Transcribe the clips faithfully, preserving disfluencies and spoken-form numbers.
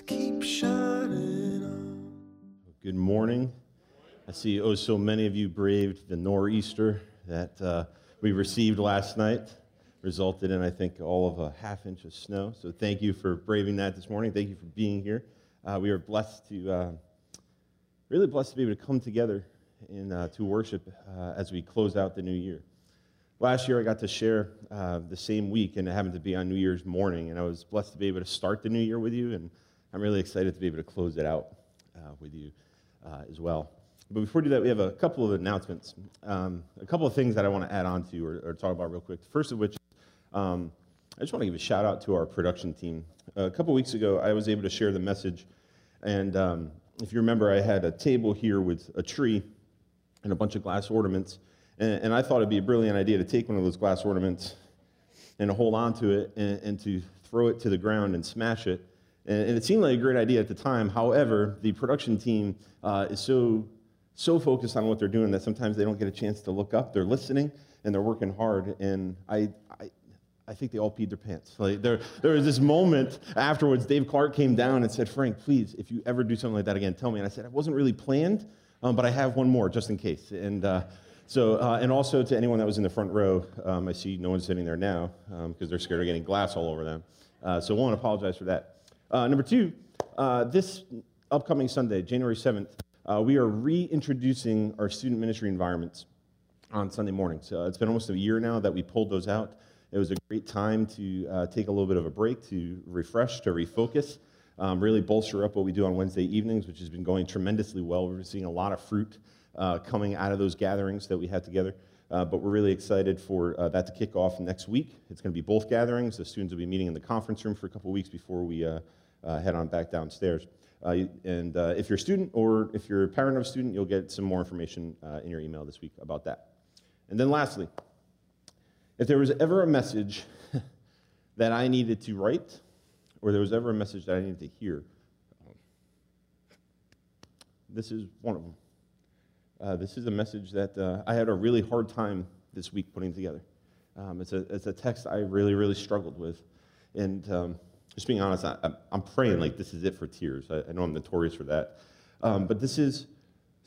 just keep shining on. Good morning. I see oh so many of you braved the nor'easter that uh, we received last night. Resulted in, I think, all of a half inch of snow. So thank you for braving that this morning. Thank you for being here. Uh, we are blessed to, uh, really blessed to be able to come together and uh, to worship uh, as we close out the new year. Last year, I got to share uh, the same week, and it happened to be on New Year's morning, and I was blessed to be able to start the new year with you, and I'm really excited to be able to close it out uh, with you uh, as well. But before we do that, we have a couple of announcements, um, a couple of things that I want to add on to or, or talk about real quick. The first of which, um, I just want to give a shout out to our production team. Uh, a couple of weeks ago, I was able to share the message, and um, if you remember, I had a table here with a tree and a bunch of glass ornaments, and, and I thought it'd be a brilliant idea to take one of those glass ornaments and hold on to it and, and to throw it to the ground and smash it, and, and it seemed like a great idea at the time. However, the production team uh, is so so focused on what they're doing that sometimes they don't get a chance to look up. They're listening, and they're working hard, and I I, I think they all peed their pants. Like there, there was this moment afterwards, Dave Clark came down and said, "Frank, please, if you ever do something like that again, tell me." And I said, "I wasn't really planned, um, but I have one more, just in case." And uh, so, uh, and also to anyone that was in the front row, um, I see no one sitting there now, um, because they're scared of getting glass all over them. Uh, so one, apologize for that. Uh, number two, uh, this upcoming Sunday, January seventh, Uh, we are reintroducing our student ministry environments on Sunday mornings. So it's been almost a year now that we pulled those out. It was a great time to uh, take a little bit of a break, to refresh, to refocus, um, really bolster up what we do on Wednesday evenings, which has been going tremendously well. We're seeing a lot of fruit uh, coming out of those gatherings that we had together. Uh, but we're really excited for uh, that to kick off next week. It's going to be both gatherings. The students will be meeting in the conference room for a couple weeks before we uh, uh, head on back downstairs. Uh, and uh, if you're a student or if you're a parent of a student, you'll get some more information uh, in your email this week about that. And then lastly, if there was ever a message that I needed to write, or there was ever a message that I needed to hear, this is one of them. Uh, this is a message that uh, I had a really hard time this week putting together. Um, it's, a, it's a text I really, really struggled with. And Um, Just being honest, I, I'm praying like this is it for tears. I, I know I'm notorious for that. Um, but this is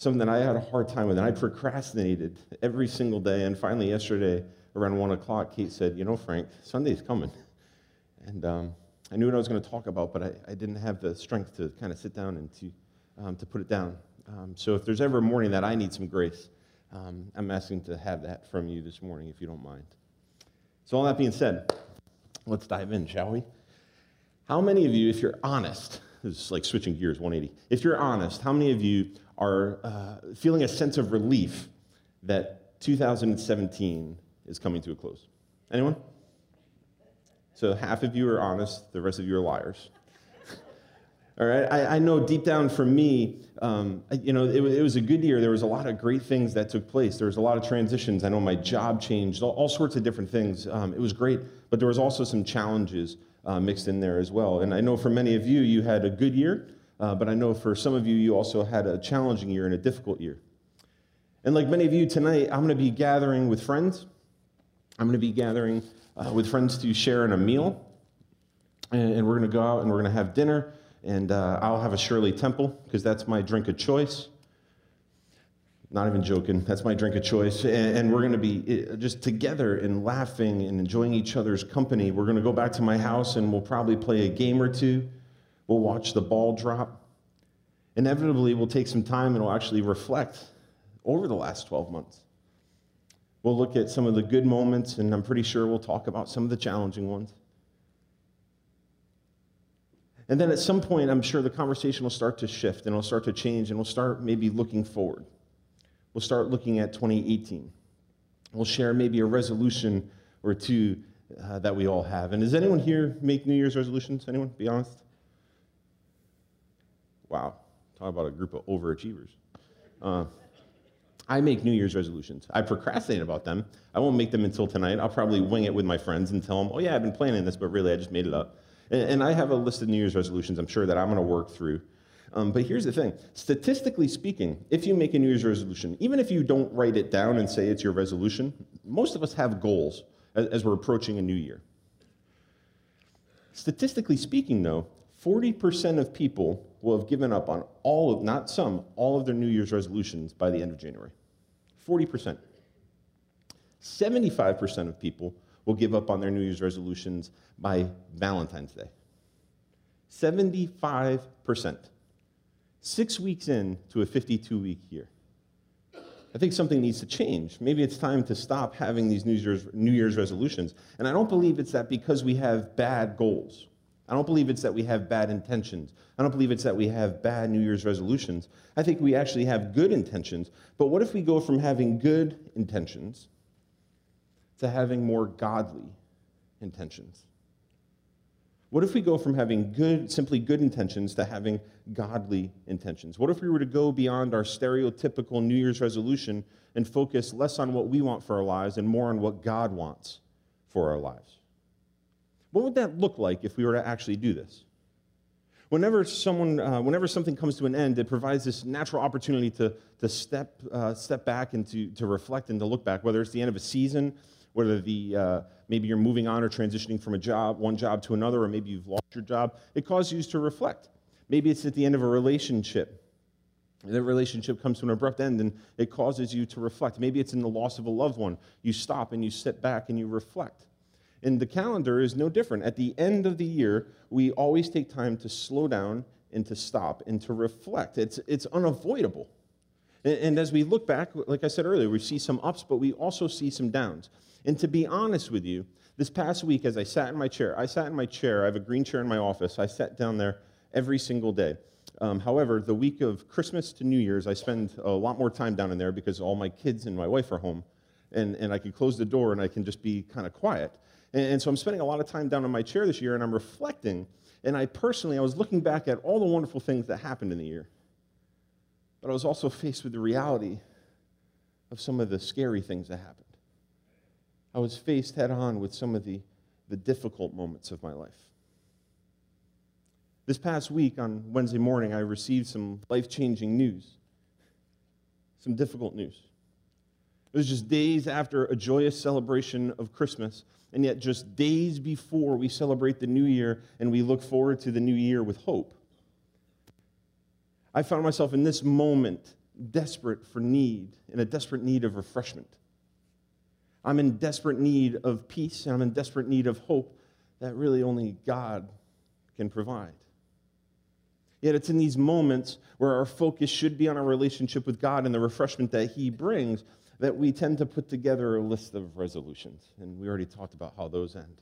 something that I had a hard time with, and I procrastinated every single day. And finally yesterday, around one o'clock, Kate said, "You know, Frank, Sunday's coming." And um, I knew what I was going to talk about, but I, I didn't have the strength to kind of sit down and to, um, to put it down. Um, so if there's ever a morning that I need some grace, um, I'm asking to have that from you this morning, if you don't mind. So all that being said, let's dive in, shall we? How many of you, if you're honest, this is like switching gears one eighty, if you're honest, how many of you are uh, feeling a sense of relief that two thousand seventeen is coming to a close? Anyone? So half of you are honest, the rest of you are liars. All right, I, I know deep down for me, um, you know, it, it was a good year. There was a lot of great things that took place. There was a lot of transitions. I know my job changed, all, all sorts of different things. Um, it was great, but there was also some challenges Uh, mixed in there as well. And I know for many of you, you had a good year, uh, but I know for some of you, you also had a challenging year and a difficult year. And like many of you tonight, I'm going to be gathering with friends. I'm going to be gathering uh, with friends to share in a meal. And, and we're going to go out and we're going to have dinner. And uh, I'll have a Shirley Temple because that's my drink of choice. Not even joking, that's my drink of choice. And, and we're gonna be just together and laughing and enjoying each other's company. We're gonna go back to my house and we'll probably play a game or two. We'll watch the ball drop. Inevitably, we'll take some time and we'll actually reflect over the last twelve months. We'll look at some of the good moments, and I'm pretty sure we'll talk about some of the challenging ones. And then at some point, I'm sure the conversation will start to shift and it'll start to change, and we'll start maybe looking forward. We'll start looking at twenty eighteen. We'll share maybe a resolution or two uh, that we all have. And does anyone here make New Year's resolutions? Anyone? Be honest. Wow. Talk about a group of overachievers. Uh, I make New Year's resolutions. I procrastinate about them. I won't make them until tonight. I'll probably wing it with my friends and tell them, "Oh yeah, I've been planning this, but really I just made it up." And, and I have a list of New Year's resolutions I'm sure that I'm going to work through. Um, but here's the thing, statistically speaking, if you make a New Year's resolution, even if you don't write it down and say it's your resolution, most of us have goals as, as we're approaching a new year. Statistically speaking, though, forty percent of people will have given up on all of, not some, all of their New Year's resolutions by the end of January. forty percent. seventy-five percent of people will give up on their New Year's resolutions by Valentine's Day. seventy-five percent. Six weeks in to a fifty-two week year. I think something needs to change. Maybe it's time to stop having these New Year's, New Year's resolutions. And I don't believe it's that because we have bad goals. I don't believe it's that we have bad intentions. I don't believe it's that we have bad New Year's resolutions. I think we actually have good intentions. But what if we go from having good intentions to having more godly intentions? What if we go from having good, simply good intentions to having godly intentions? What if we were to go beyond our stereotypical New Year's resolution and focus less on what we want for our lives and more on what God wants for our lives? What would that look like if we were to actually do this? Whenever someone, uh, whenever something comes to an end, it provides this natural opportunity to, to step, uh, step back and to, to reflect and to look back, whether it's the end of a season, whether the, uh, maybe you're moving on or transitioning from a job, one job to another, or maybe you've lost your job. It causes you to reflect. Maybe it's at the end of a relationship. That relationship comes to an abrupt end, and it causes you to reflect. Maybe it's in the loss of a loved one. You stop, and you sit back, and you reflect. And the calendar is no different. At the end of the year, we always take time to slow down and to stop and to reflect. It's, it's unavoidable. And, and as we look back, like I said earlier, we see some ups, but we also see some downs. And to be honest with you, this past week as I sat in my chair, I sat in my chair, I have a green chair in my office, I sat down there every single day. Um, however, the week of Christmas to New Year's, I spend a lot more time down in there because all my kids and my wife are home, and, and I can close the door and I can just be kind of quiet. And, and so I'm spending a lot of time down in my chair this year, and I'm reflecting, and I personally, I was looking back at all the wonderful things that happened in the year, but I was also faced with the reality of some of the scary things that happened. I was faced head-on with some of the, the difficult moments of my life. This past week on Wednesday morning, I received some life-changing news, some difficult news. It was just days after a joyous celebration of Christmas, and yet just days before we celebrate the new year and we look forward to the new year with hope. I found myself in this moment desperate for need, in a desperate need of refreshment. I'm in desperate need of peace, and I'm in desperate need of hope that really only God can provide. Yet it's in these moments where our focus should be on our relationship with God and the refreshment that He brings that we tend to put together a list of resolutions, and we already talked about how those end.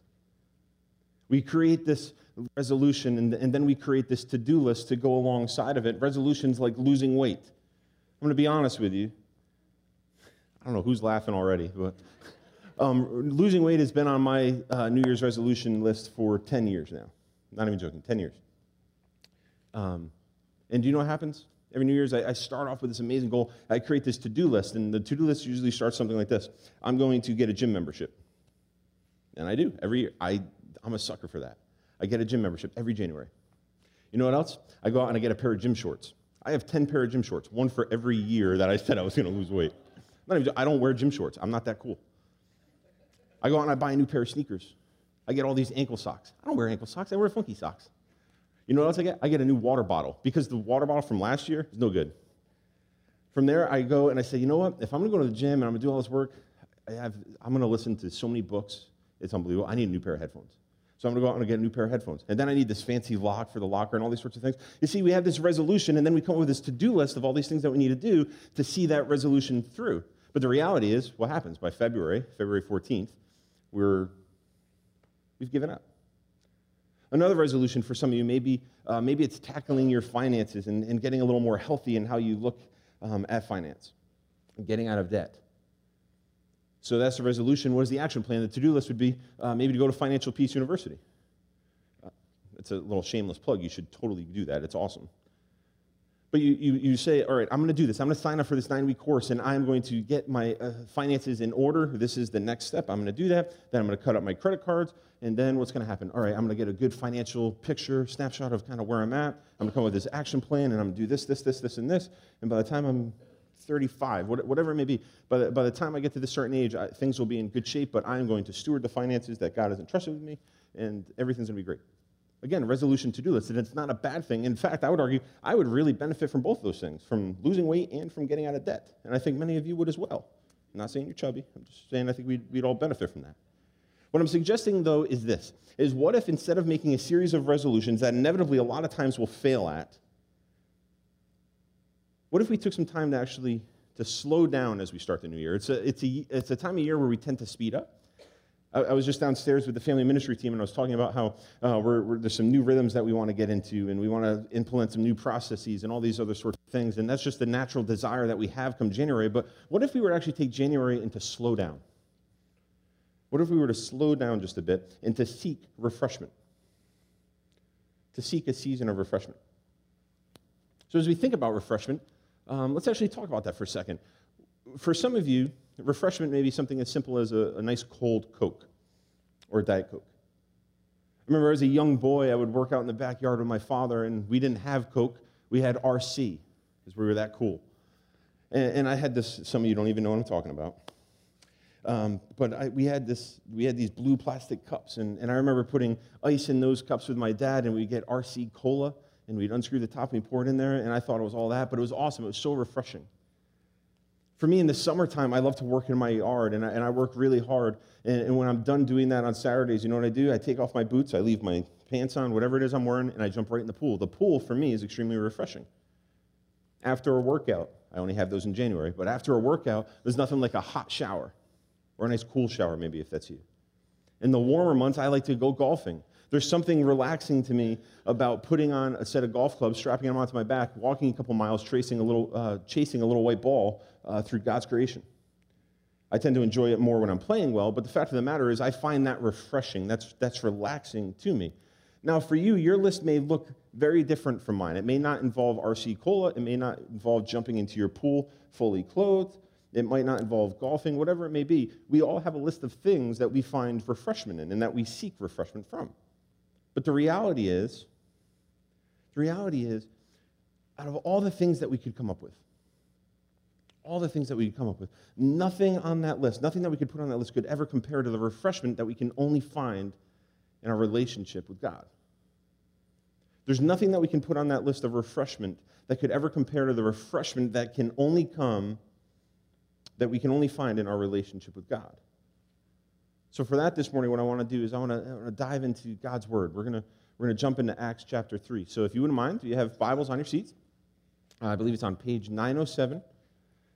We create this resolution, and, and then we create this to-do list to go alongside of it, resolutions like losing weight. I'm going to be honest with you. I don't know who's laughing already, but um, losing weight has been on my uh, New Year's resolution list for ten years now. Not even joking, ten years. Um, and do you know what happens? Every New Year's, I, I start off with this amazing goal. I create this to-do list, and the to-do list usually starts something like this. I'm going to get a gym membership. And I do, every year. I, I'm a sucker for that. I get a gym membership every January. You know what else? I go out and I get a pair of gym shorts. I have ten pair of gym shorts, one for every year that I said I was going to lose weight. Not even, I don't wear gym shorts. I'm not that cool. I go out and I buy a new pair of sneakers. I get all these ankle socks. I don't wear ankle socks. I wear funky socks. You know what else I get? I get a new water bottle because the water bottle from last year is no good. From there, I go and I say, you know what? If I'm going to go to the gym and I'm going to do all this work, I have, I'm going to listen to so many books. It's unbelievable. I need a new pair of headphones. So I'm going to go out and get a new pair of headphones. And then I need this fancy lock for the locker and all these sorts of things. You see, we have this resolution, and then we come up with this to-do list of all these things that we need to do to see that resolution through. But the reality is, what happens? By February, February fourteenth, we're, we've given up. Another resolution for some of you, maybe, uh, maybe it's tackling your finances and, and getting a little more healthy in how you look um, at finance, getting out of debt. So that's the resolution. What is the action plan? The to-do list would be uh, maybe to go to Financial Peace University. Uh, it's a little shameless plug. You should totally do that. It's awesome. But you, you, you say, all right, I'm going to do this. I'm going to sign up for this nine-week course, and I'm going to get my uh, finances in order. This is the next step. I'm going to do that. Then I'm going to cut up my credit cards, and then what's going to happen? All right, I'm going to get a good financial picture, snapshot of kind of where I'm at. I'm going to come up with this action plan, and I'm going to do this, this, this, this, and this. And by the time I'm thirty-five, whatever it may be, by the, by the time I get to this certain age, I, things will be in good shape, but I'm going to steward the finances that God has entrusted with me, and everything's going to be great. again, resolution to-do list, and it's not a bad thing. In fact, I would argue I would really benefit from both those things, from losing weight and from getting out of debt. And I think many of you would as well. I'm not saying you're chubby. I'm just saying I think we'd, we'd all benefit from that. What I'm suggesting, though, is this, is what if instead of making a series of resolutions that inevitably a lot of times we'll fail at, what if we took some time to actually to slow down as we start the new year? It's a, it's a, it's a time of year where we tend to speed up. I, I was just downstairs with the family ministry team, and I was talking about how uh, we're, we're, there's some new rhythms that we want to get into, and we want to implement some new processes and all these other sorts of things, and that's just the natural desire that we have come January. But what if we were to actually take January and to slow down? What if we were to slow down just a bit and to seek refreshment? To seek a season of refreshment. So as we think about refreshment, um, let's actually talk about that for a second. For some of you, refreshment may be something as simple as a, a nice cold Coke or a Diet Coke. I remember as a young boy, I would work out in the backyard with my father, and we didn't have Coke. We had R C because we were that cool. And, and I had this, some of you don't even know what I'm talking about. Um, but I, we had this, we had these blue plastic cups, and, and I remember putting ice in those cups with my dad, and we'd get R C Cola, and we'd unscrew the top, and we'd pour it in there, and I thought it was all that, but it was awesome. It was so refreshing. For me, in the summertime, I love to work in my yard, and I, and I work really hard, and, and when I'm done doing that on Saturdays, you know what I do? I take off my boots, I leave my pants on, whatever it is I'm wearing, and I jump right in the pool. The pool, for me, is extremely refreshing. After a workout, I only have those in January, but after a workout, there's nothing like a hot shower. Or a nice cool shower, maybe, if that's you. In the warmer months, I like to go golfing. There's something relaxing to me about putting on a set of golf clubs, strapping them onto my back, walking a couple miles, tracing a little, uh, chasing a little white ball uh, through God's creation. I tend to enjoy it more when I'm playing well, but the fact of the matter is I find that refreshing. That's, that's relaxing to me. Now, for you, your list may look very different from mine. It may not involve R C Cola. It may not involve jumping into your pool fully clothed. It might not involve golfing, whatever it may be. We all have a list of things that we find refreshment in and that we seek refreshment from. But the reality is, the reality is, out of all the things that we could come up with, all the things that we could come up with, nothing on that list, nothing that we could put on that list could ever compare to the refreshment that we can only find in our relationship with God. There's nothing that we can put on that list of refreshment that could ever compare to the refreshment that can only come that we can only find in our relationship with God. So for that this morning, what I want to do is I want to, I want to dive into God's Word. We're going we're gonna to jump into Acts chapter three. So if you wouldn't mind, you have Bibles on your seats. Uh, I believe it's on page nine oh seven.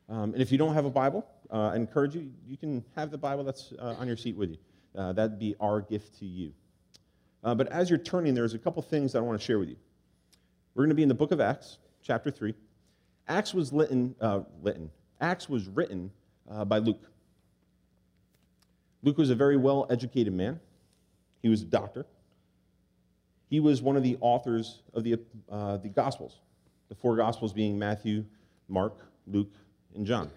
Um, and if you don't have a Bible, uh, I encourage you, you can have the Bible that's uh, on your seat with you. Uh, that'd be our gift to you. Uh, but as you're turning, there's a couple things that I want to share with you. We're going to be in the book of Acts, chapter three. Acts was written, uh, written. Acts was written uh, by Luke. Luke was a very well-educated man. He was a doctor. He was one of the authors of the, uh, the Gospels, the four Gospels being Matthew, Mark, Luke, and John.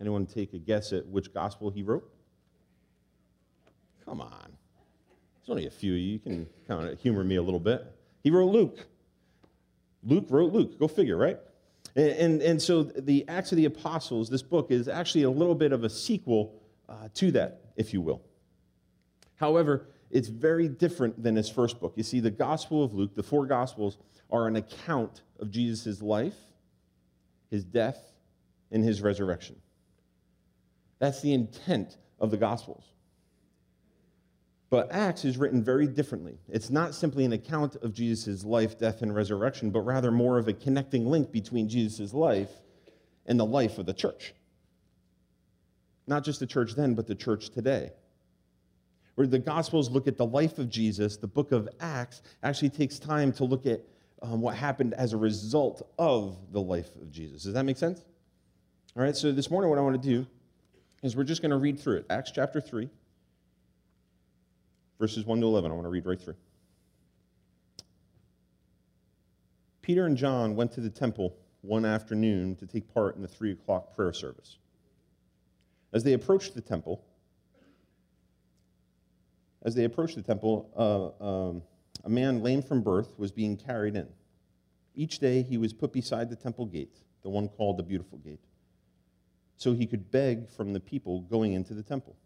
Anyone take a guess at which Gospel he wrote? Come on. There's only a few of you. You can kind of humor me a little bit. He wrote Luke. Luke wrote Luke. Go figure, right? And, and, and so the Acts of the Apostles, this book, is actually a little bit of a sequel uh, to that, if you will. However, it's very different than his first book. You see, the Gospel of Luke, the four Gospels, are an account of Jesus' life, his death, and his resurrection. That's the intent of the Gospels. But Acts is written very differently. It's not simply an account of Jesus' life, death, and resurrection, but rather more of a connecting link between Jesus' life and the life of the church. Not just the church then, but the church today. Where the Gospels look at the life of Jesus, the book of Acts actually takes time to look at um, what happened as a result of the life of Jesus. Does that make sense? All right, so this morning what I want to do is we're just going to read through it. Acts chapter three. Verses one to eleven, I want to read right through. Peter and John went to the temple one afternoon to take part in the three o'clock prayer service. As they approached the temple, as they approached the temple, uh, um, a man lame from birth was being carried in. Each day he was put beside the temple gate, the one called the Beautiful Gate, so he could beg from the people going into the temple.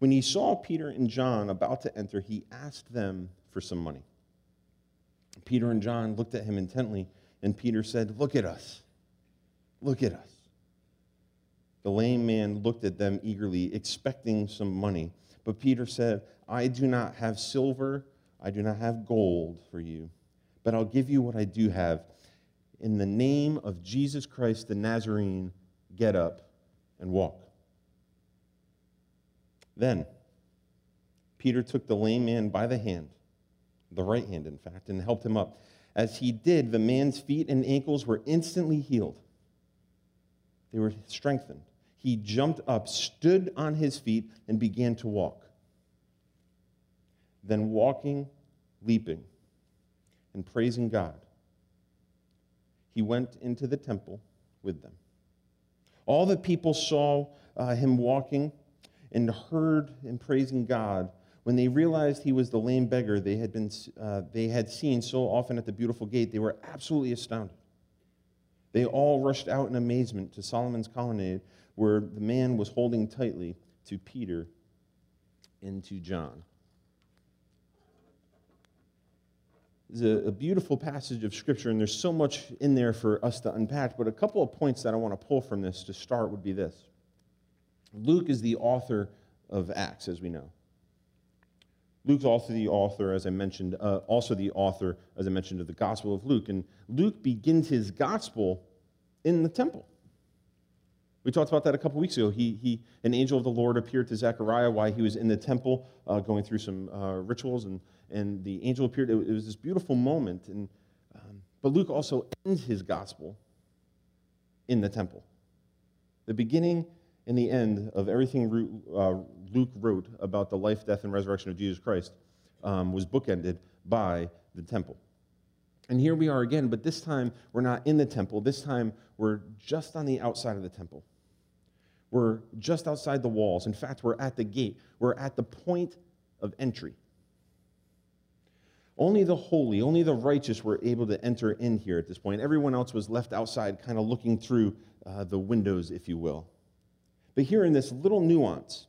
When he saw Peter and John about to enter, he asked them for some money. Peter and John looked at him intently, and Peter said, "Look at us. Look at us." The lame man looked at them eagerly, expecting some money. But Peter said, "I do not have silver, I do not have gold for you, but I'll give you what I do have. In the name of Jesus Christ the Nazarene, get up and walk." Then Peter took the lame man by the hand, the right hand in fact, and helped him up. As he did, the man's feet and ankles were instantly healed. They were strengthened. He jumped up, stood on his feet, and began to walk. Then walking, leaping, and praising God, he went into the temple with them. All the people saw uh, him walking and heard him praising God. When they realized he was the lame beggar they had been uh, they had seen so often at the Beautiful Gate, they were absolutely astounded. They all rushed out in amazement to Solomon's colonnade, where the man was holding tightly to Peter and to John. It's a, a beautiful passage of Scripture, and there's so much in there for us to unpack, but a couple of points that I want to pull from this to start would be this. Luke is the author of Acts, as we know. Luke's also the author, as I mentioned, uh, also the author, as I mentioned, of the Gospel of Luke, and Luke begins his Gospel in the temple. We talked about that a couple weeks ago. He, he, an angel of the Lord appeared to Zechariah while he was in the temple uh, going through some uh, rituals, and, and the angel appeared. It was this beautiful moment. And, um, but Luke also ends his gospel in the temple. The beginning and the end of everything uh, Luke wrote about the life, death, and resurrection of Jesus Christ um, was bookended by the temple. And here we are again, but this time we're not in the temple. This time we're just on the outside of the temple. We're just outside the walls. In fact, we're at the gate. We're at the point of entry. Only the holy, only the righteous were able to enter in here at this point. Everyone else was left outside, kind of looking through uh, the windows, if you will. But here in this little nuance,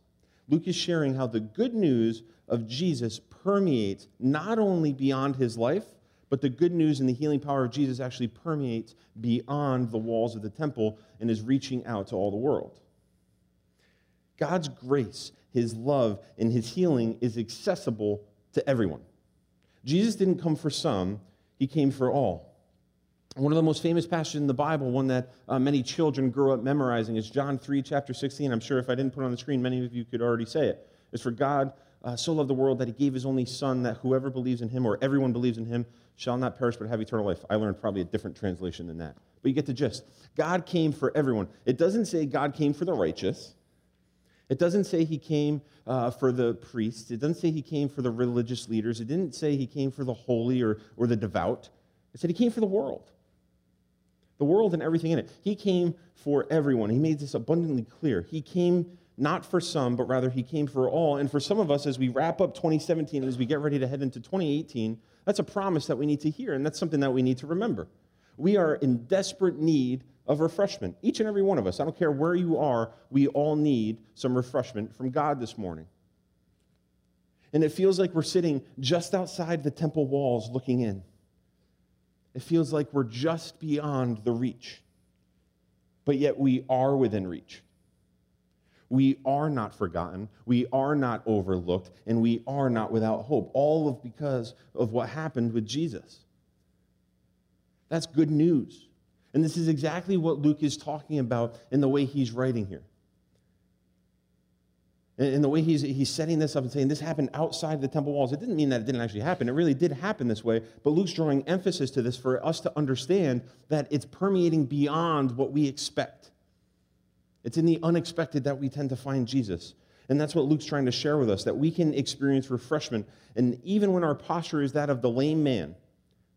Luke is sharing how the good news of Jesus permeates not only beyond his life, but the good news and the healing power of Jesus actually permeates beyond the walls of the temple and is reaching out to all the world. God's grace, his love, and his healing is accessible to everyone. Jesus didn't come for some, he came for all. One of the most famous passages in the Bible, one that uh, many children grow up memorizing, is John three, chapter sixteen. I'm sure if I didn't put it on the screen, many of you could already say it. It's for God uh, so loved the world that he gave his only son, that whoever believes in him, or everyone believes in him, shall not perish but have eternal life. I learned probably a different translation than that. But you get the gist. God came for everyone. It doesn't say God came for the righteous. It doesn't say he came uh, for the priests. It doesn't say he came for the religious leaders. It didn't say he came for the holy or, or the devout. It said he came for the world. The world and everything in it. He came for everyone. He made this abundantly clear. He came not for some, but rather he came for all. And for some of us, as we wrap up twenty seventeen, as we get ready to head into twenty eighteen, that's a promise that we need to hear, and that's something that we need to remember. We are in desperate need of refreshment. Each and every one of us, I don't care where you are, we all need some refreshment from God this morning. And it feels like we're sitting just outside the temple walls looking in. It feels like we're just beyond the reach, but yet we are within reach. We are not forgotten, we are not overlooked, and we are not without hope, all of because of what happened with Jesus. That's good news. And this is exactly what Luke is talking about in the way he's writing here. In the way he's, he's setting this up and saying this happened outside the temple walls. It didn't mean that it didn't actually happen. It really did happen this way, but Luke's drawing emphasis to this for us to understand that it's permeating beyond what we expect. It's in the unexpected that we tend to find Jesus. And that's what Luke's trying to share with us, that we can experience refreshment. And even when our posture is that of the lame man,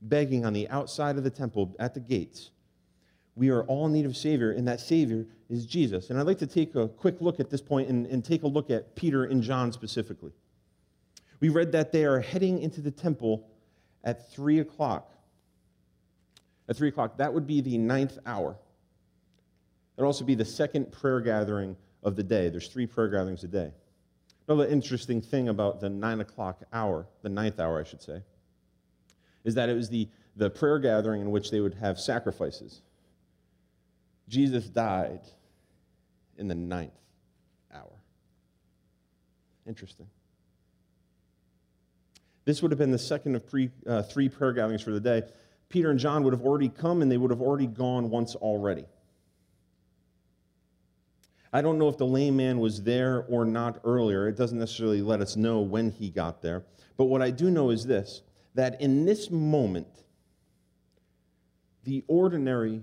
begging on the outside of the temple at the gates, we are all in need of a Savior, and that Savior is Jesus. And I'd like to take a quick look at this point and, and take a look at Peter and John specifically. We read that they are heading into the temple at three o'clock. At three o'clock, that would be the ninth hour. It'd also be the second prayer gathering of the day. There's three prayer gatherings a day. Another interesting thing about the nine o'clock hour, the ninth hour, I should say, is that it was the, the prayer gathering in which they would have sacrifices. Jesus died in the ninth hour. Interesting. This would have been the second of pre, uh, three prayer gatherings for the day. Peter and John would have already come, and they would have already gone once already. I don't know if the lame man was there or not earlier. It doesn't necessarily let us know when he got there. But what I do know is this, that in this moment, the ordinary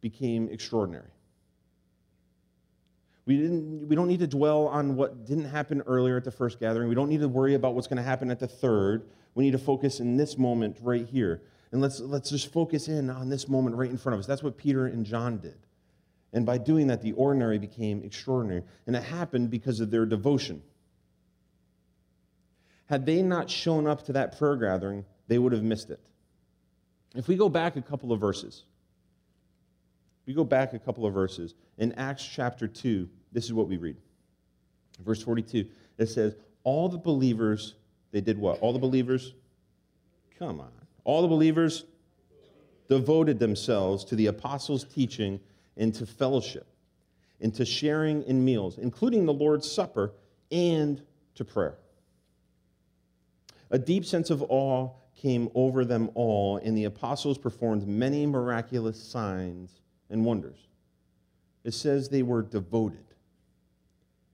became extraordinary. We, didn't, we don't need to dwell on what didn't happen earlier at the first gathering. We don't need to worry about what's going to happen at the third. We need to focus in this moment right here. And let's, let's just focus in on this moment right in front of us. That's what Peter and John did. And by doing that, the ordinary became extraordinary. And it happened because of their devotion. Had they not shown up to that prayer gathering, they would have missed it. If we go back a couple of verses, we go back a couple of verses. In Acts chapter two, this is what we read. Verse forty-two, it says, all the believers, they did what? All the believers? Come on. All the believers devoted themselves to the apostles' teaching and to fellowship, and to sharing in meals, including the Lord's Supper, and to prayer. A deep sense of awe came over them all, and the apostles performed many miraculous signs and wonders. It says they were devoted.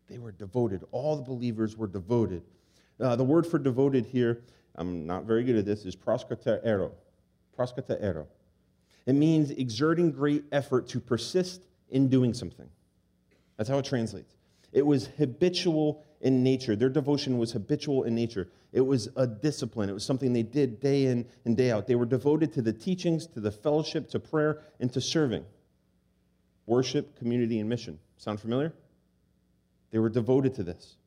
They were devoted. All the believers were devoted. Uh, the word for devoted here, I'm not very good at this, is proskatero. Proskatero. It means exerting great effort to persist in doing something. That's how it translates. It was habitual in nature. Their devotion was habitual in nature. It was a discipline. It was something they did day in and day out. They were devoted to the teachings, to the fellowship, to prayer, and to serving. Worship, community, and mission. Sound familiar? They were devoted to this.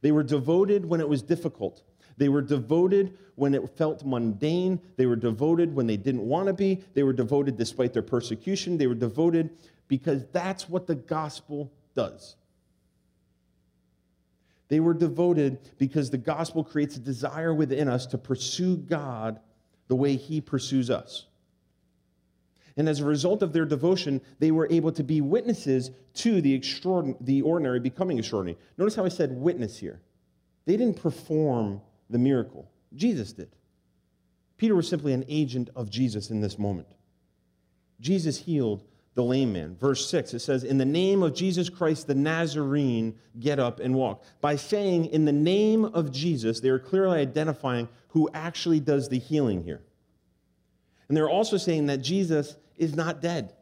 They were devoted when it was difficult. They were devoted when it felt mundane. They were devoted when they didn't want to be. They were devoted despite their persecution. They were devoted because that's what the gospel does. They were devoted because the gospel creates a desire within us to pursue God the way He pursues us. And as a result of their devotion, they were able to be witnesses to the extraordinary, the ordinary becoming extraordinary. Notice how I said witness here. They didn't perform the miracle. Jesus did. Peter was simply an agent of Jesus in this moment. Jesus healed the lame man. Verse six, it says, in the name of Jesus Christ the Nazarene, get up and walk. By saying, in the name of Jesus, they are clearly identifying who actually does the healing here. And they're also saying that Jesus is not dead.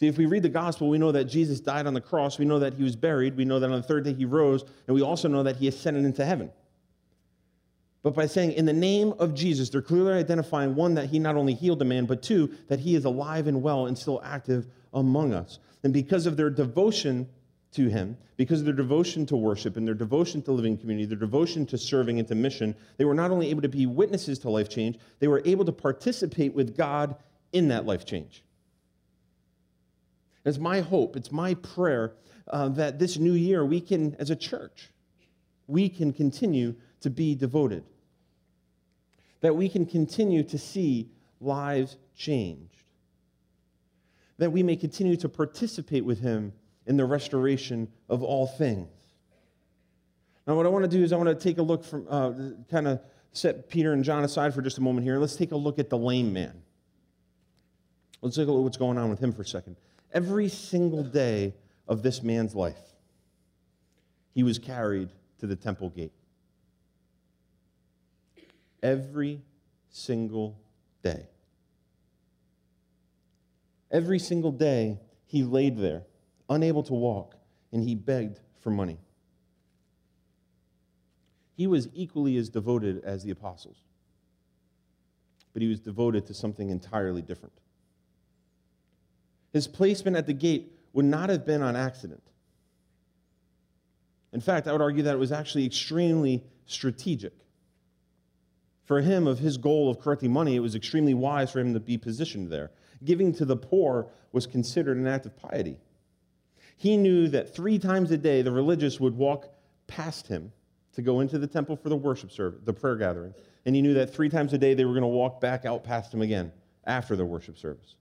See, if we read the gospel, we know that Jesus died on the cross. We know that He was buried. We know that on the third day He rose. And we also know that He ascended into heaven. But by saying, in the name of Jesus, they're clearly identifying, one, that He not only healed a man, but two, that He is alive and well and still active among us. And because of their devotion to Him, because of their devotion to worship and their devotion to living community, their devotion to serving and to mission, they were not only able to be witnesses to life change, they were able to participate with God in that life change. It's my hope, it's my prayer uh, that this new year we can, as a church, we can continue to be devoted. That we can continue to see lives changed. That we may continue to participate with Him in the restoration of all things. Now, what I want to do is I want to take a look from, uh, kind of set Peter and John aside for just a moment here. Let's take a look at the lame man. Let's take a look at what's going on with him for a second. Every single day of this man's life, he was carried to the temple gate. Every single day. Every single day, he laid there, unable to walk, and he begged for money. He was equally as devoted as the apostles, but he was devoted to something entirely different. His placement at the gate would not have been on accident. In fact, I would argue that it was actually extremely strategic. For him, of his goal of collecting money, it was extremely wise for him to be positioned there. Giving to the poor was considered an act of piety. He knew that three times a day the religious would walk past him to go into the temple for the worship service, the prayer gathering. And he knew that three times a day they were going to walk back out past him again after the worship service.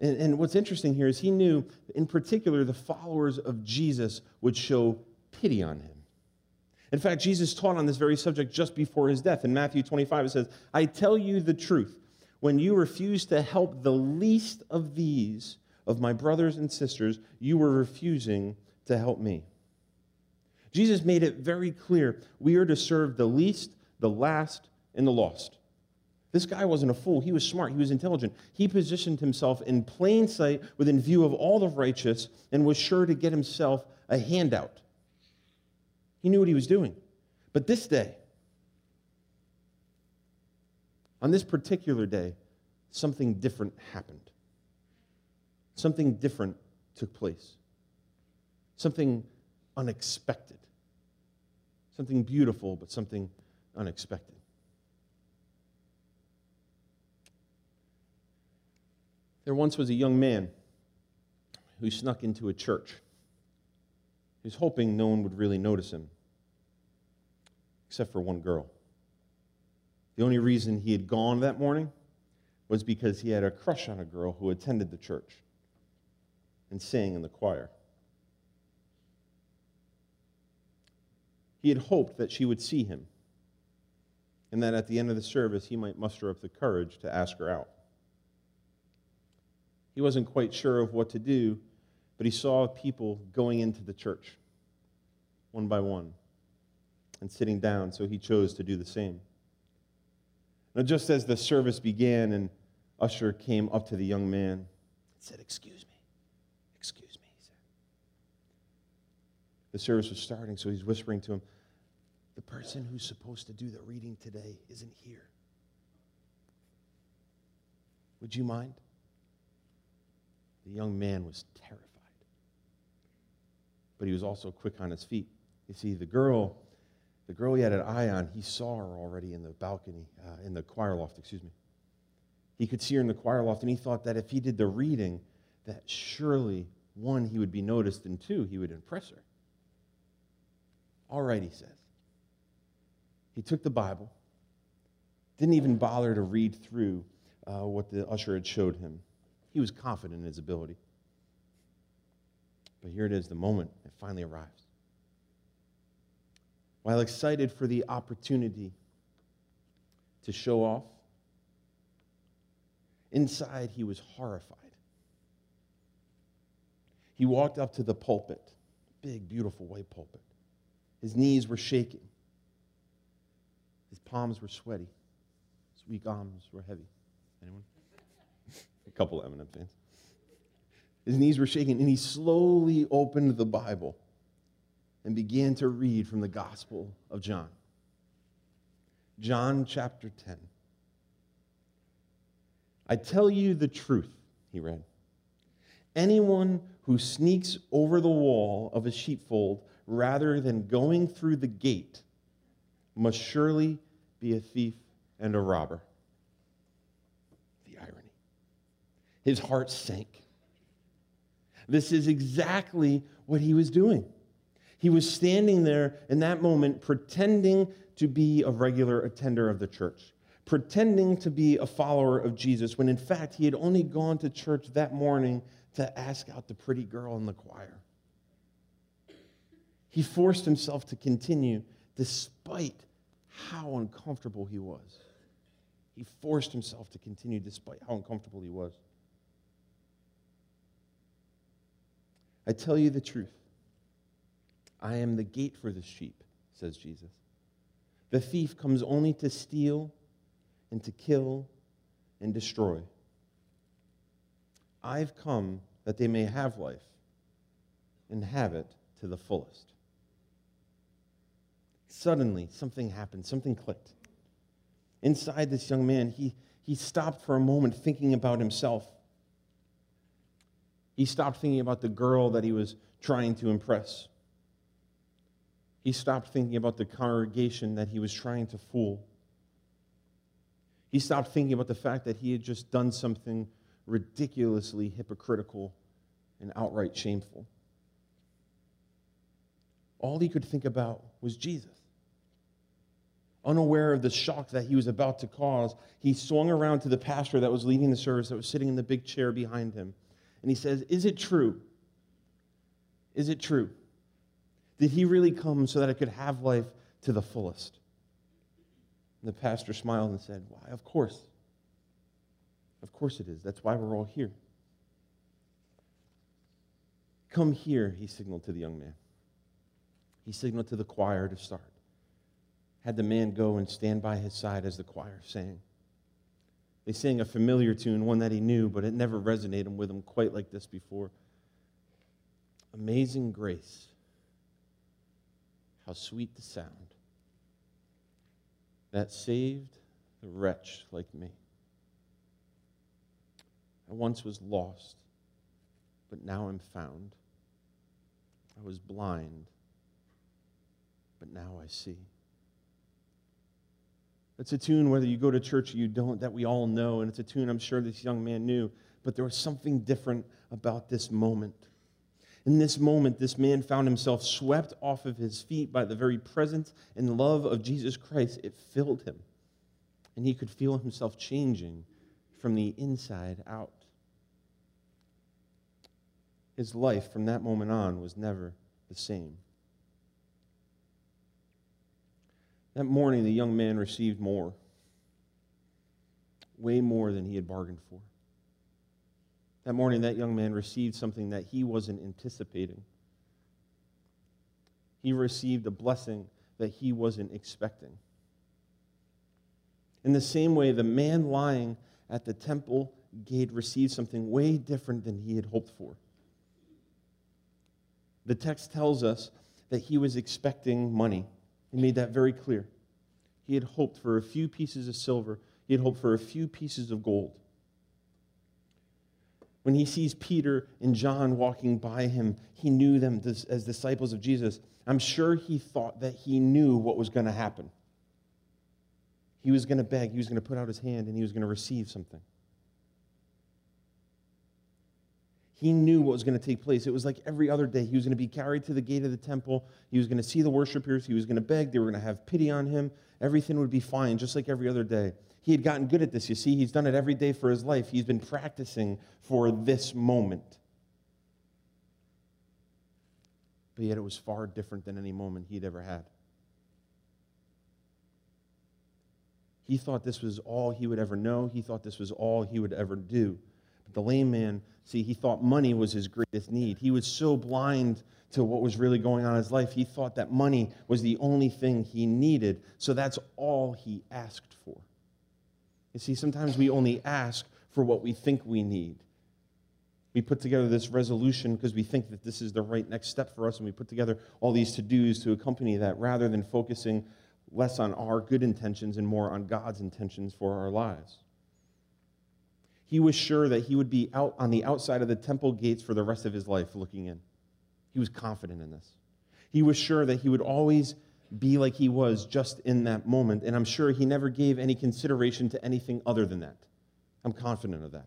And, and what's interesting here is he knew, in particular, the followers of Jesus would show pity on him. In fact, Jesus taught on this very subject just before his death. In Matthew twenty-five, it says, "I tell you the truth, when you refuse to help the least of these, of my brothers and sisters, you were refusing to help me." Jesus made it very clear, we are to serve the least, the last, and the lost. This guy wasn't a fool. He was smart. He was intelligent. He positioned himself in plain sight within view of all the righteous and was sure to get himself a handout. He knew what he was doing. But this day, on this particular day, something different happened. Something different took place. Something unexpected. Something beautiful, but something unexpected. There once was a young man who snuck into a church. He was hoping no one would really notice him, except for one girl. The only reason he had gone that morning was because he had a crush on a girl who attended the church and sang in the choir. He had hoped that she would see him and that at the end of the service he might muster up the courage to ask her out. He wasn't quite sure of what to do, but he saw people going into the church, one by one, and sitting down, so he chose to do the same. Now, just as the service began, an usher came up to the young man and said, "Excuse me, excuse me," he said. The service was starting, so he's whispering to him, "The person who's supposed to do the reading today isn't here. Would you mind?" The young man was terrified, but he was also quick on his feet. You see, the girl, the girl he had an eye on, he saw her already in the balcony, uh, in the choir loft, excuse me. He could see her in the choir loft, and he thought that if he did the reading, that surely, one, he would be noticed, and two, he would impress her. "All right," he says. He took the Bible, didn't even bother to read through uh, what the usher had showed him. He was confident in his ability. But here it is, the moment, it finally arrives. While excited for the opportunity to show off, inside he was horrified. He walked up to the pulpit, big, beautiful white pulpit. His knees were shaking. His palms were sweaty. His weak arms were heavy. Anyone? A couple of Eminem fans. His knees were shaking, and he slowly opened the Bible and began to read from the Gospel of John. John chapter ten. "I tell you the truth," he read. "Anyone who sneaks over the wall of a sheepfold rather than going through the gate must surely be a thief and a robber." His heart sank. This is exactly what he was doing. He was standing there in that moment pretending to be a regular attender of the church, pretending to be a follower of Jesus, when in fact he had only gone to church that morning to ask out the pretty girl in the choir. He forced himself to continue despite how uncomfortable he was. He forced himself to continue despite how uncomfortable he was. "I tell you the truth. I am the gate for the sheep," says Jesus. "The thief comes only to steal and to kill and destroy. I've come that they may have life and have it to the fullest." Suddenly, something happened. Something clicked. Inside this young man, he, he stopped for a moment thinking about himself. He stopped thinking about the girl that he was trying to impress. He stopped thinking about the congregation that he was trying to fool. He stopped thinking about the fact that he had just done something ridiculously hypocritical and outright shameful. all he could think about was Jesus. Unaware of the shock that he was about to cause, he swung around to the pastor that was leading the service, that was sitting in the big chair behind him. And he says, is it true? Is it true? Did he really come so that I could have life to the fullest? And the pastor smiled and said, why, of course. Of course it is. That's why we're all here. Come here, he signaled to the young man. He signaled to the choir to start. Had the man go and stand by his side as the choir sang. They sang a familiar tune, one that he knew, but it never resonated with him quite like this before. Amazing Grace, how sweet the sound that saved the wretch like me. I once was lost, but now I'm found. I was blind, but now I see. It's a tune, whether you go to church or you don't, that we all know, and it's a tune I'm sure this young man knew, but there was something different about this moment. In this moment, this man found himself swept off of his feet by the very presence and love of Jesus Christ. It filled him, and he could feel himself changing from the inside out. His life from that moment on was never the same. That morning, the young man received more, way more than he had bargained for. That morning, that young man received something that he wasn't anticipating. He received a blessing that he wasn't expecting. In the same way, the man lying at the temple gate received something way different than he had hoped for. The text tells us that he was expecting money. He made that very clear. He had hoped for a few pieces of silver. He had hoped for a few pieces of gold. When he sees Peter and John walking by him, he knew them as disciples of Jesus. I'm sure he thought that he knew what was going to happen. He was going to beg. He was going to put out his hand, and he was going to receive something. He knew what was going to take place. It was like every other day. He was going to be carried to the gate of the temple. He was going to see the worshipers. He was going to beg. They were going to have pity on him. Everything would be fine, just like every other day. He had gotten good at this, you see. He's done it every day for his life. He's been practicing for this moment. But yet it was far different than any moment he'd ever had. He thought this was all he would ever know. He thought this was all he would ever do. But the lame man, see, he thought money was his greatest need. He was so blind to what was really going on in his life, he thought that money was the only thing he needed, so that's all he asked for. You see, sometimes we only ask for what we think we need. We put together this resolution because we think that this is the right next step for us, and we put together all these to-dos to accompany that, rather than focusing less on our good intentions and more on God's intentions for our lives. He was sure that he would be out on the outside of the temple gates for the rest of his life looking in. He was confident in this. He was sure that he would always be like he was just in that moment, and I'm sure he never gave any consideration to anything other than that. I'm confident of that.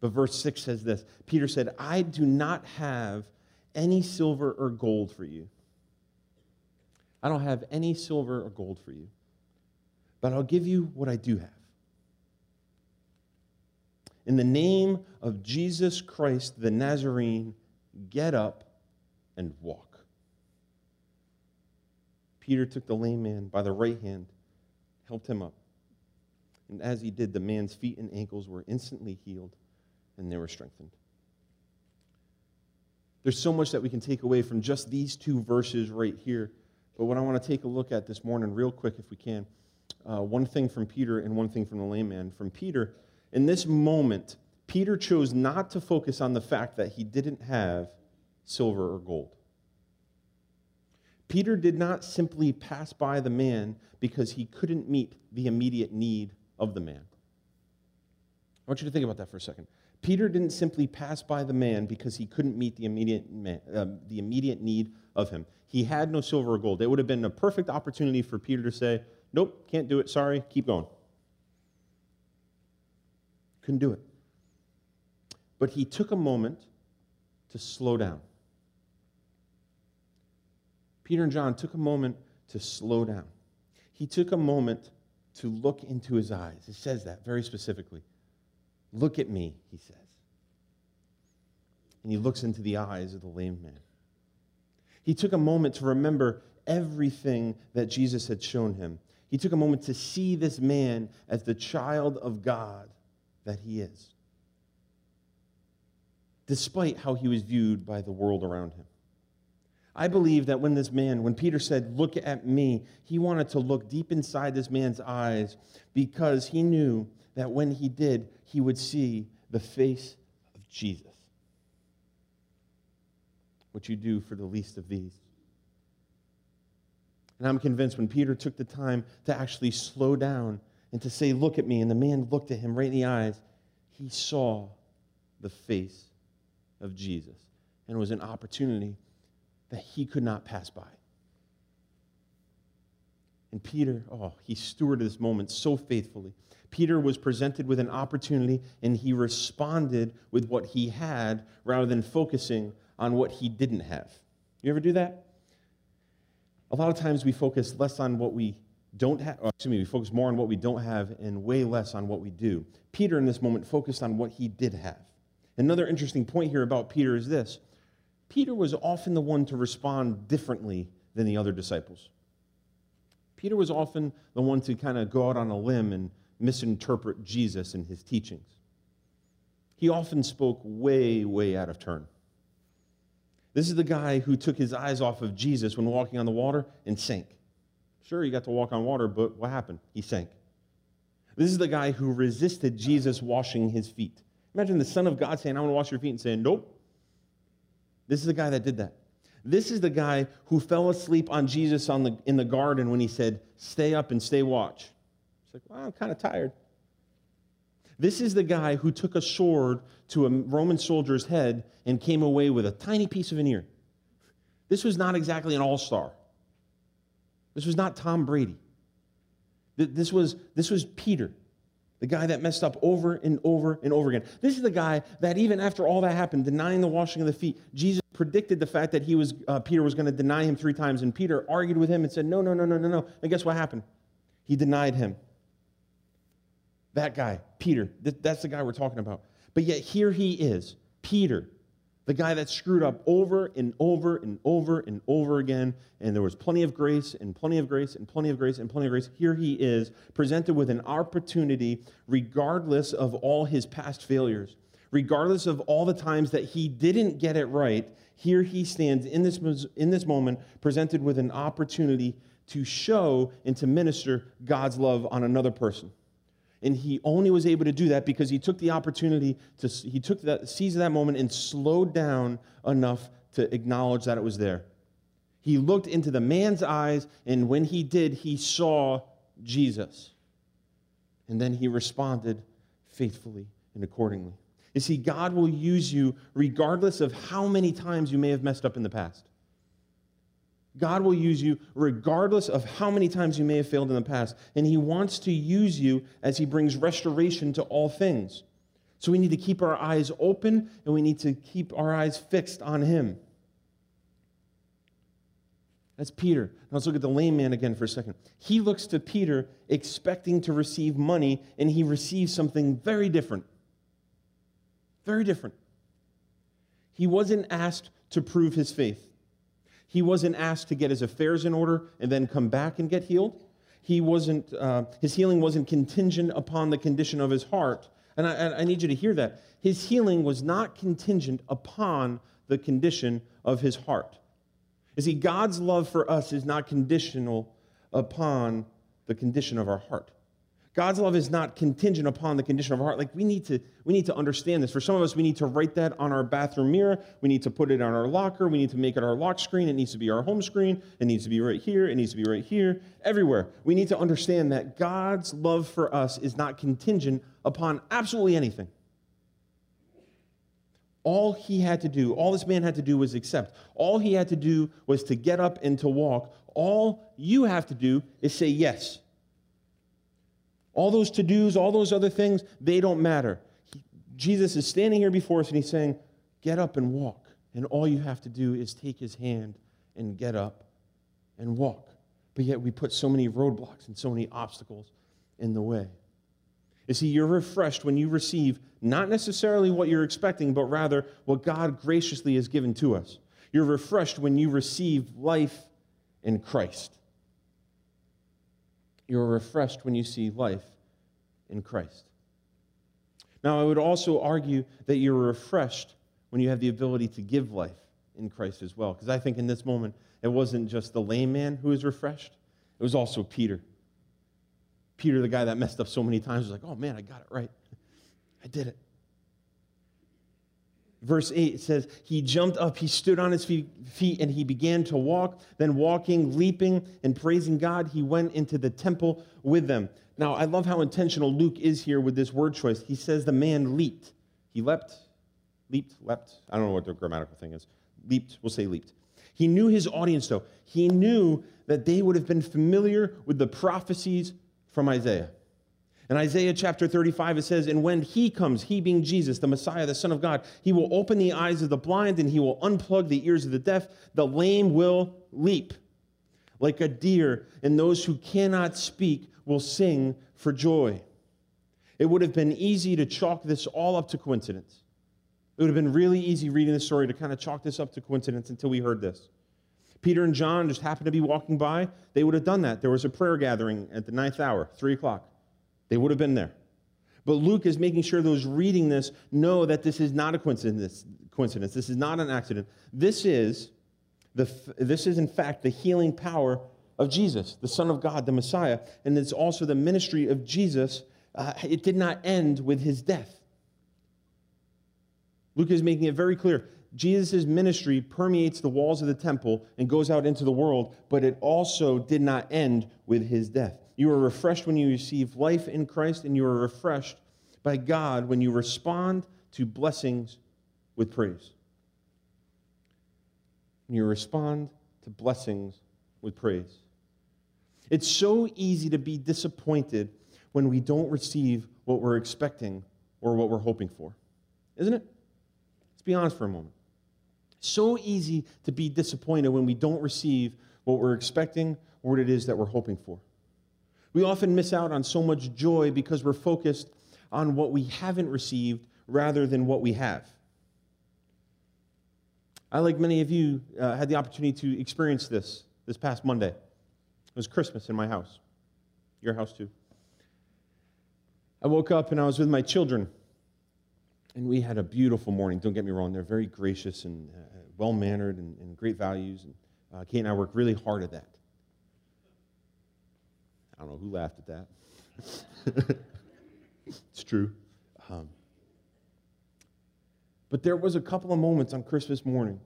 But verse six says this. Peter said, I do not have any silver or gold for you. I don't have any silver or gold for you, but I'll give you what I do have. In the name of Jesus Christ the Nazarene, get up and walk. Peter took the lame man by the right hand, helped him up. And as he did, the man's feet and ankles were instantly healed, and they were strengthened. There's so much that we can take away from just these two verses right here. But what I want to take a look at this morning real quick, if we can, uh, one thing from Peter and one thing from the lame man. From Peter, in this moment, Peter chose not to focus on the fact that he didn't have silver or gold. Peter did not simply pass by the man because he couldn't meet the immediate need of the man. I want you to think about that for a second. Peter didn't simply pass by the man because he couldn't meet the immediate, man, uh, the immediate need of him. He had no silver or gold. It would have been a perfect opportunity for Peter to say, nope, can't do it, sorry, keep going. Couldn't do it. But he took a moment to slow down. Peter and John took a moment to slow down. He took a moment to look into his eyes. It says that very specifically. Look at me, he says. And he looks into the eyes of the lame man. He took a moment to remember everything that Jesus had shown him. He took a moment to see this man as the child of God that he is, despite how he was viewed by the world around him. I believe that when this man, when Peter said, "Look at me," he wanted to look deep inside this man's eyes because he knew that when he did, he would see the face of Jesus. What you do for the least of these. And I'm convinced when Peter took the time to actually slow down and to say, "Look at me," and the man looked at him right in the eyes, he saw the face of Jesus. And it was an opportunity that he could not pass by. And Peter, oh, he stewarded this moment so faithfully. Peter was presented with an opportunity, and he responded with what he had rather than focusing on what he didn't have. You ever do that? A lot of times we focus less on what we don't have, excuse me, we focus more on what we don't have and way less on what we do. Peter in this moment focused on what he did have. Another interesting point here about Peter is this. Peter was often the one to respond differently than the other disciples. Peter was often the one to kind of go out on a limb and misinterpret Jesus and his teachings. He often spoke way, way out of turn. This is the guy who took his eyes off of Jesus when walking on the water and sank. Sure, he got to walk on water, but what happened? He sank. This is the guy who resisted Jesus washing his feet. Imagine the Son of God saying, "I want to wash your feet," and saying, "Nope." This is the guy that did that. This is the guy who fell asleep on Jesus on the, in the garden when he said, "Stay up and stay watch." He's like, "Well, I'm kind of tired." This is the guy who took a sword to a Roman soldier's head and came away with a tiny piece of an ear. This was not exactly an all-star. This was not Tom Brady. This was, this was Peter, the guy that messed up over and over and over again. This is the guy that even after all that happened, denying the washing of the feet, Jesus predicted the fact that he was uh, Peter was going to deny him three times, and Peter argued with him and said, no, no, no, no, no, no. And guess what happened? He denied him. That guy, Peter, th- that's the guy we're talking about. But yet here he is, Peter, the guy that screwed up over and over and over and over again, and there was plenty of grace and plenty of grace and plenty of grace and plenty of grace. Here he is, presented with an opportunity regardless of all his past failures, regardless of all the times that he didn't get it right. Here he stands in this, in this moment, presented with an opportunity to show and to minister God's love on another person. And he only was able to do that because he took the opportunity to, he took that, seized that moment and slowed down enough to acknowledge that it was there. He looked into the man's eyes, and when he did, he saw Jesus. And then he responded faithfully and accordingly. You see, God will use you regardless of how many times you may have messed up in the past. God will use you regardless of how many times you may have failed in the past. And he wants to use you as he brings restoration to all things. So we need to keep our eyes open, and we need to keep our eyes fixed on him. That's Peter. Now let's look at the lame man again for a second. He looks to Peter expecting to receive money, and he receives something very different. Very different. He wasn't asked to prove his faith. He wasn't asked to get his affairs in order and then come back and get healed. He wasn't. Uh, his healing wasn't contingent upon the condition of his heart. And I, I need you to hear that. His healing was not contingent upon the condition of his heart. You see, God's love for us is not conditional upon the condition of our heart. God's love is not contingent upon the condition of our heart. Like, we need to, we need to understand this. For some of us, we need to write that on our bathroom mirror. We need to put it on our locker. We need to make it our lock screen. It needs to be our home screen. It needs to be right here. It needs to be right here. Everywhere. We need to understand that God's love for us is not contingent upon absolutely anything. All he had to do, all this man had to do was accept. All he had to do was to get up and to walk. All you have to do is say yes. All those to-dos, all those other things, they don't matter. He, Jesus is standing here before us, and he's saying, get up and walk. And all you have to do is take his hand and get up and walk. But yet we put so many roadblocks and so many obstacles in the way. You see, you're refreshed when you receive not necessarily what you're expecting, but rather what God graciously has given to us. You're refreshed when you receive life in Christ. You're refreshed when you see life in Christ. Now, I would also argue that you're refreshed when you have the ability to give life in Christ as well. Because I think in this moment, it wasn't just the lame man who was refreshed. It was also Peter. Peter, the guy that messed up so many times, was like, oh man, I got it right. I did it. Verse eight says, he jumped up, he stood on his feet, and he began to walk. Then walking, leaping, and praising God, he went into the temple with them. Now, I love how intentional Luke is here with this word choice. He says the man leaped. He leapt, leaped, leapt. I don't know what the grammatical thing is. Leaped, we'll say leaped. He knew his audience, though. He knew that they would have been familiar with the prophecies from Isaiah. In Isaiah chapter thirty-five, it says, and when he comes, he being Jesus, the Messiah, the Son of God, he will open the eyes of the blind and he will unplug the ears of the deaf. The lame will leap like a deer, and those who cannot speak will sing for joy. It would have been easy to chalk this all up to coincidence. It would have been really easy reading this story to kind of chalk this up to coincidence until we heard this. Peter and John just happened to be walking by. They would have done that. There was a prayer gathering at the ninth hour, three o'clock. They would have been there. But Luke is making sure those reading this know that this is not a coincidence. coincidence. This is not an accident. This is, the, this is, in fact, the healing power of Jesus, the Son of God, the Messiah. And it's also the ministry of Jesus. Uh, it did not end with his death. Luke is making it very clear. Jesus' ministry permeates the walls of the temple and goes out into the world, but it also did not end with his death. You are refreshed when you receive life in Christ, and you are refreshed by God when you respond to blessings with praise. When you respond to blessings with praise. It's so easy to be disappointed when we don't receive what we're expecting or what we're hoping for, isn't it? Let's be honest for a moment. So easy to be disappointed when we don't receive what we're expecting or what it is that we're hoping for. We often miss out on so much joy because we're focused on what we haven't received rather than what we have. I, like many of you, uh, had the opportunity to experience this this past Monday. It was Christmas in my house, your house too. I woke up and I was with my children, and we had a beautiful morning. Don't get me wrong, they're very gracious and uh, well-mannered and, and great values, and uh, Kate and I work really hard at that. I don't know who laughed at that. It's true. Um, but there was a couple of moments on Christmas morning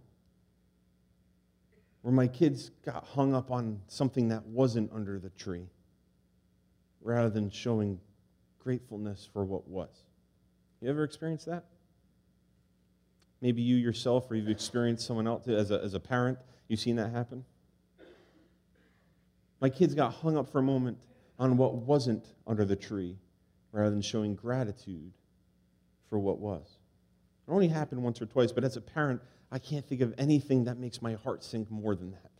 where my kids got hung up on something that wasn't under the tree rather than showing gratefulness for what was. You ever experienced that? Maybe you yourself, or you've experienced someone else as a, as a parent, you've seen that happen. My kids got hung up for a moment on what wasn't under the tree rather than showing gratitude for what was. It only happened once or twice, but as a parent, I can't think of anything that makes my heart sink more than that.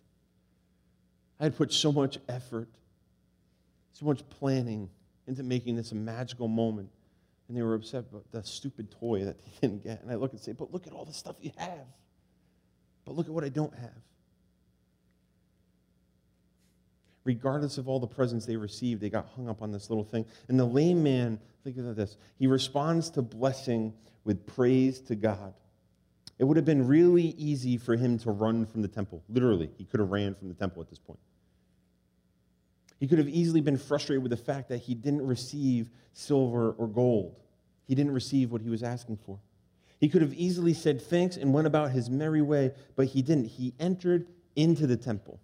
I had put so much effort, so much planning into making this a magical moment, and they were upset about the stupid toy that they didn't get. And I look and say, but look at all the stuff you have. But look at what I don't have. Regardless of all the presents they received, they got hung up on this little thing. And the lame man, think of this, he responds to blessing with praise to God. It would have been really easy for him to run from the temple. Literally, he could have ran from the temple at this point. He could have easily been frustrated with the fact that he didn't receive silver or gold. He didn't receive what he was asking for. He could have easily said thanks and went about his merry way, but he didn't. He entered into the temple.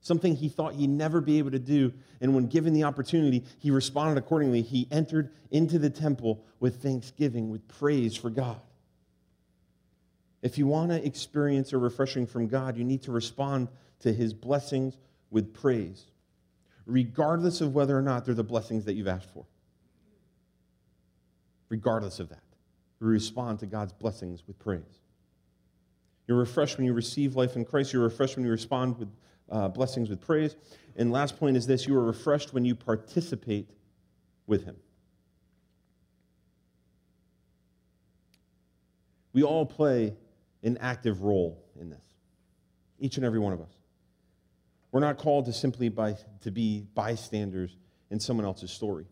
Something he thought he'd never be able to do, and when given the opportunity, he responded accordingly. He entered into the temple with thanksgiving, with praise for God. If you want to experience a refreshing from God, you need to respond to his blessings with praise, regardless of whether or not they're the blessings that you've asked for. Regardless of that, you respond to God's blessings with praise. You're refreshed when you receive life in Christ. You're refreshed when you respond with uh, blessings with praise. And last point is this: you are refreshed when you participate with him. We all play an active role in this, each and every one of us. We're not called to simply by, to be bystanders in someone else's story.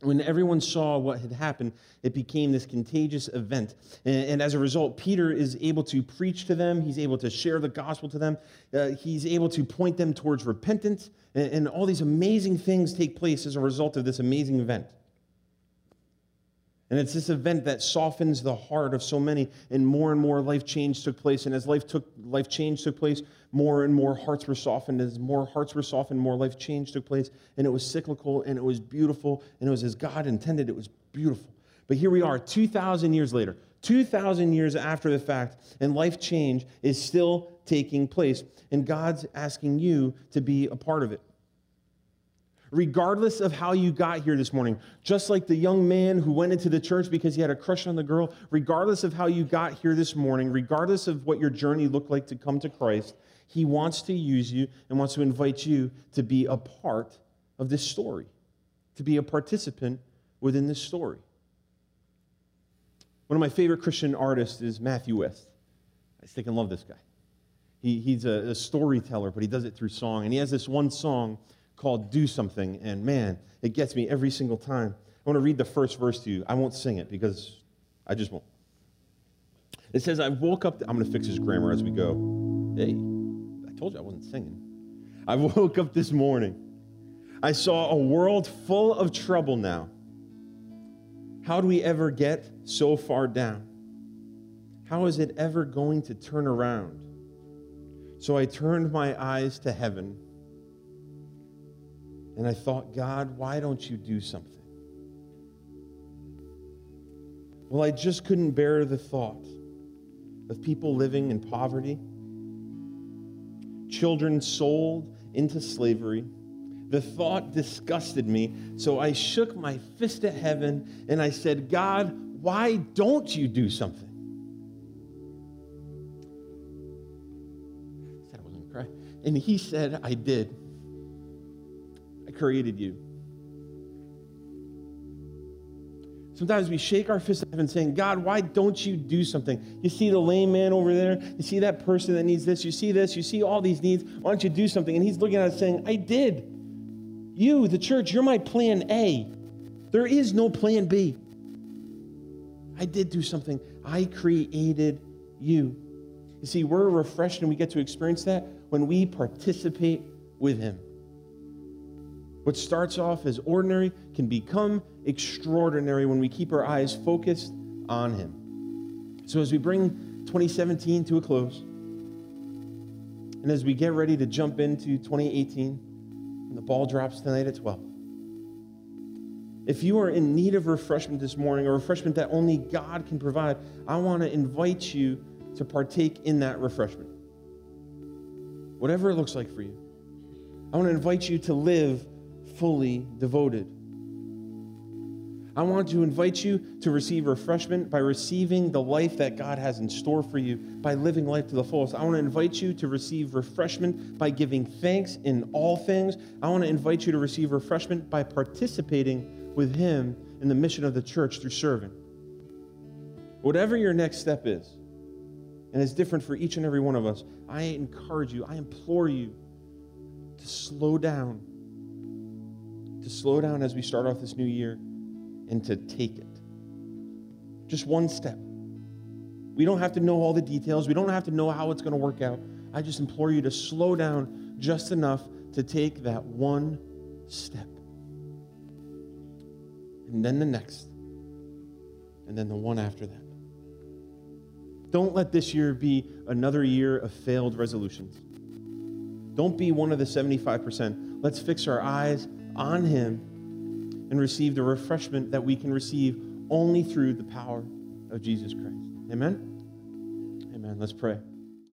When everyone saw what had happened, it became this contagious event. And, and as a result, Peter is able to preach to them. He's able to share the gospel to them. Uh, he's able to point them towards repentance. And, and all these amazing things take place as a result of this amazing event. And it's this event that softens the heart of so many, and more and more life change took place. And as life took life change took place, more and more hearts were softened. As more hearts were softened, more life change took place. And it was cyclical, and it was beautiful, and it was as God intended. It was beautiful. But here we are, two thousand years later, two thousand years after the fact, and life change is still taking place. And God's asking you to be a part of it. Regardless of how you got here this morning, just like the young man who went into the church because he had a crush on the girl, regardless of how you got here this morning, regardless of what your journey looked like to come to Christ, he wants to use you and wants to invite you to be a part of this story, to be a participant within this story. One of my favorite Christian artists is Matthew West. I stick and love this guy. He, he's a, a storyteller, but he does it through song, and he has this one song called Do Something, and man, it gets me every single time. I want to read the first verse to you. I won't sing it because I just won't. It says, I woke up, th- I'm going to fix his grammar as we go. Hey, I told you I wasn't singing. I woke up this morning. I saw a world full of trouble now. How do we ever get so far down? How is it ever going to turn around? So I turned my eyes to heaven, and I thought, God, why don't you do something? Well, I just couldn't bear the thought of people living in poverty, children sold into slavery. The thought disgusted me, so I shook my fist at heaven, and I said, God, why don't you do something? I said I wasn't going to cry. And he said, I did. Created you. Sometimes we shake our fist at heaven saying, God, why don't you do something? You see the lame man over there. You see that person that needs this. You see this. You see all these needs. Why don't you do something? And he's looking at us saying, I did. You, the church, you're my plan A. There is no plan B. I did do something. I created you. You see, we're refreshed and we get to experience that when we participate with him. What starts off as ordinary can become extraordinary when we keep our eyes focused on him. So as we bring twenty seventeen to a close, and as we get ready to jump into twenty eighteen, and the ball drops tonight at twelve, if you are in need of refreshment this morning, a refreshment that only God can provide, I want to invite you to partake in that refreshment. Whatever it looks like for you, I want to invite you to live fully devoted. I want to invite you to receive refreshment by receiving the life that God has in store for you, by living life to the fullest. I want to invite you to receive refreshment by giving thanks in all things. I want to invite you to receive refreshment by participating with him in the mission of the church through serving. Whatever your next step is, and it's different for each and every one of us, I encourage you, I implore you to slow down. to slow down as we start off this new year, and to take it. Just one step. We don't have to know all the details. We don't have to know how it's going to work out. I just implore you to slow down just enough to take that one step. And then the next. And then the one after that. Don't let this year be another year of failed resolutions. Don't be one of the seventy-five percent. Let's fix our eyes on him and receive the refreshment that we can receive only through the power of Jesus Christ. Amen? Amen. Let's pray.